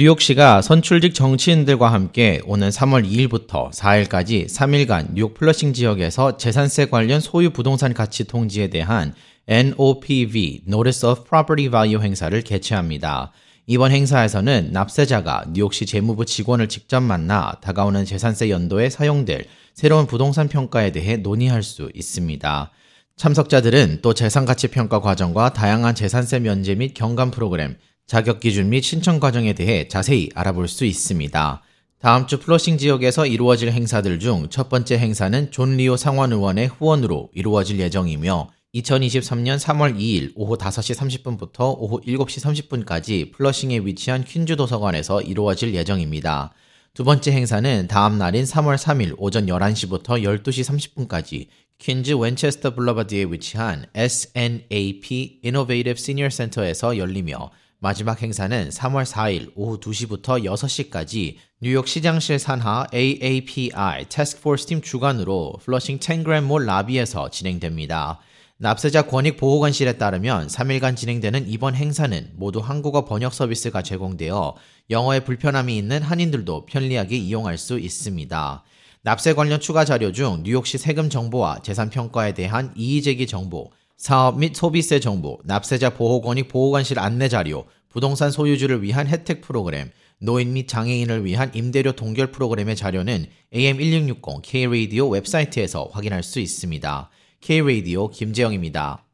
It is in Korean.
뉴욕시가 선출직 정치인들과 함께 오는 3월 2일부터 4일까지 3일간 뉴욕 플러싱 지역에서 재산세 관련 소유 부동산 가치 통지에 대한 NOPV, Notice of Property Value 행사를 개최합니다. 이번 행사에서는 납세자가 뉴욕시 재무부 직원을 직접 만나 다가오는 재산세 연도에 사용될 새로운 부동산 평가에 대해 논의할 수 있습니다. 참석자들은 또 재산가치평가 과정과 다양한 재산세 면제 및 경감 프로그램, 자격 기준 및 신청 과정에 대해 자세히 알아볼 수 있습니다. 다음 주 플러싱 지역에서 이루어질 행사들 중 첫 번째 행사는 존 리오 상원의원의 후원으로 이루어질 예정이며 2023년 3월 2일 오후 5시 30분부터 오후 7시 30분까지 플러싱에 위치한 퀸즈 도서관에서 이루어질 예정입니다. 두 번째 행사는 다음 날인 3월 3일 오전 11시부터 12시 30분까지 퀸즈 웬체스터 블러바드에 위치한 SNAP Innovative Senior Center에서 열리며 마지막 행사는 3월 4일 오후 2시부터 6시까지 뉴욕 시장실 산하 AAPI 태스크포스 팀 주관으로 플러싱 10그랜몰 라비에서 진행됩니다. 납세자 권익보호관실에 따르면 3일간 진행되는 이번 행사는 모두 한국어 번역 서비스가 제공되어 영어에 불편함이 있는 한인들도 편리하게 이용할 수 있습니다. 납세 관련 추가 자료 중 뉴욕시 세금 정보와 재산 평가에 대한 이의제기 정보, 사업 및 소비세 정보, 납세자 보호권익 보호관실 안내 자료, 부동산 소유주를 위한 혜택 프로그램, 노인 및 장애인을 위한 임대료 동결 프로그램의 자료는 AM1660 K-RADIO 웹사이트에서 확인할 수 있습니다. K-RADIO 김재영입니다.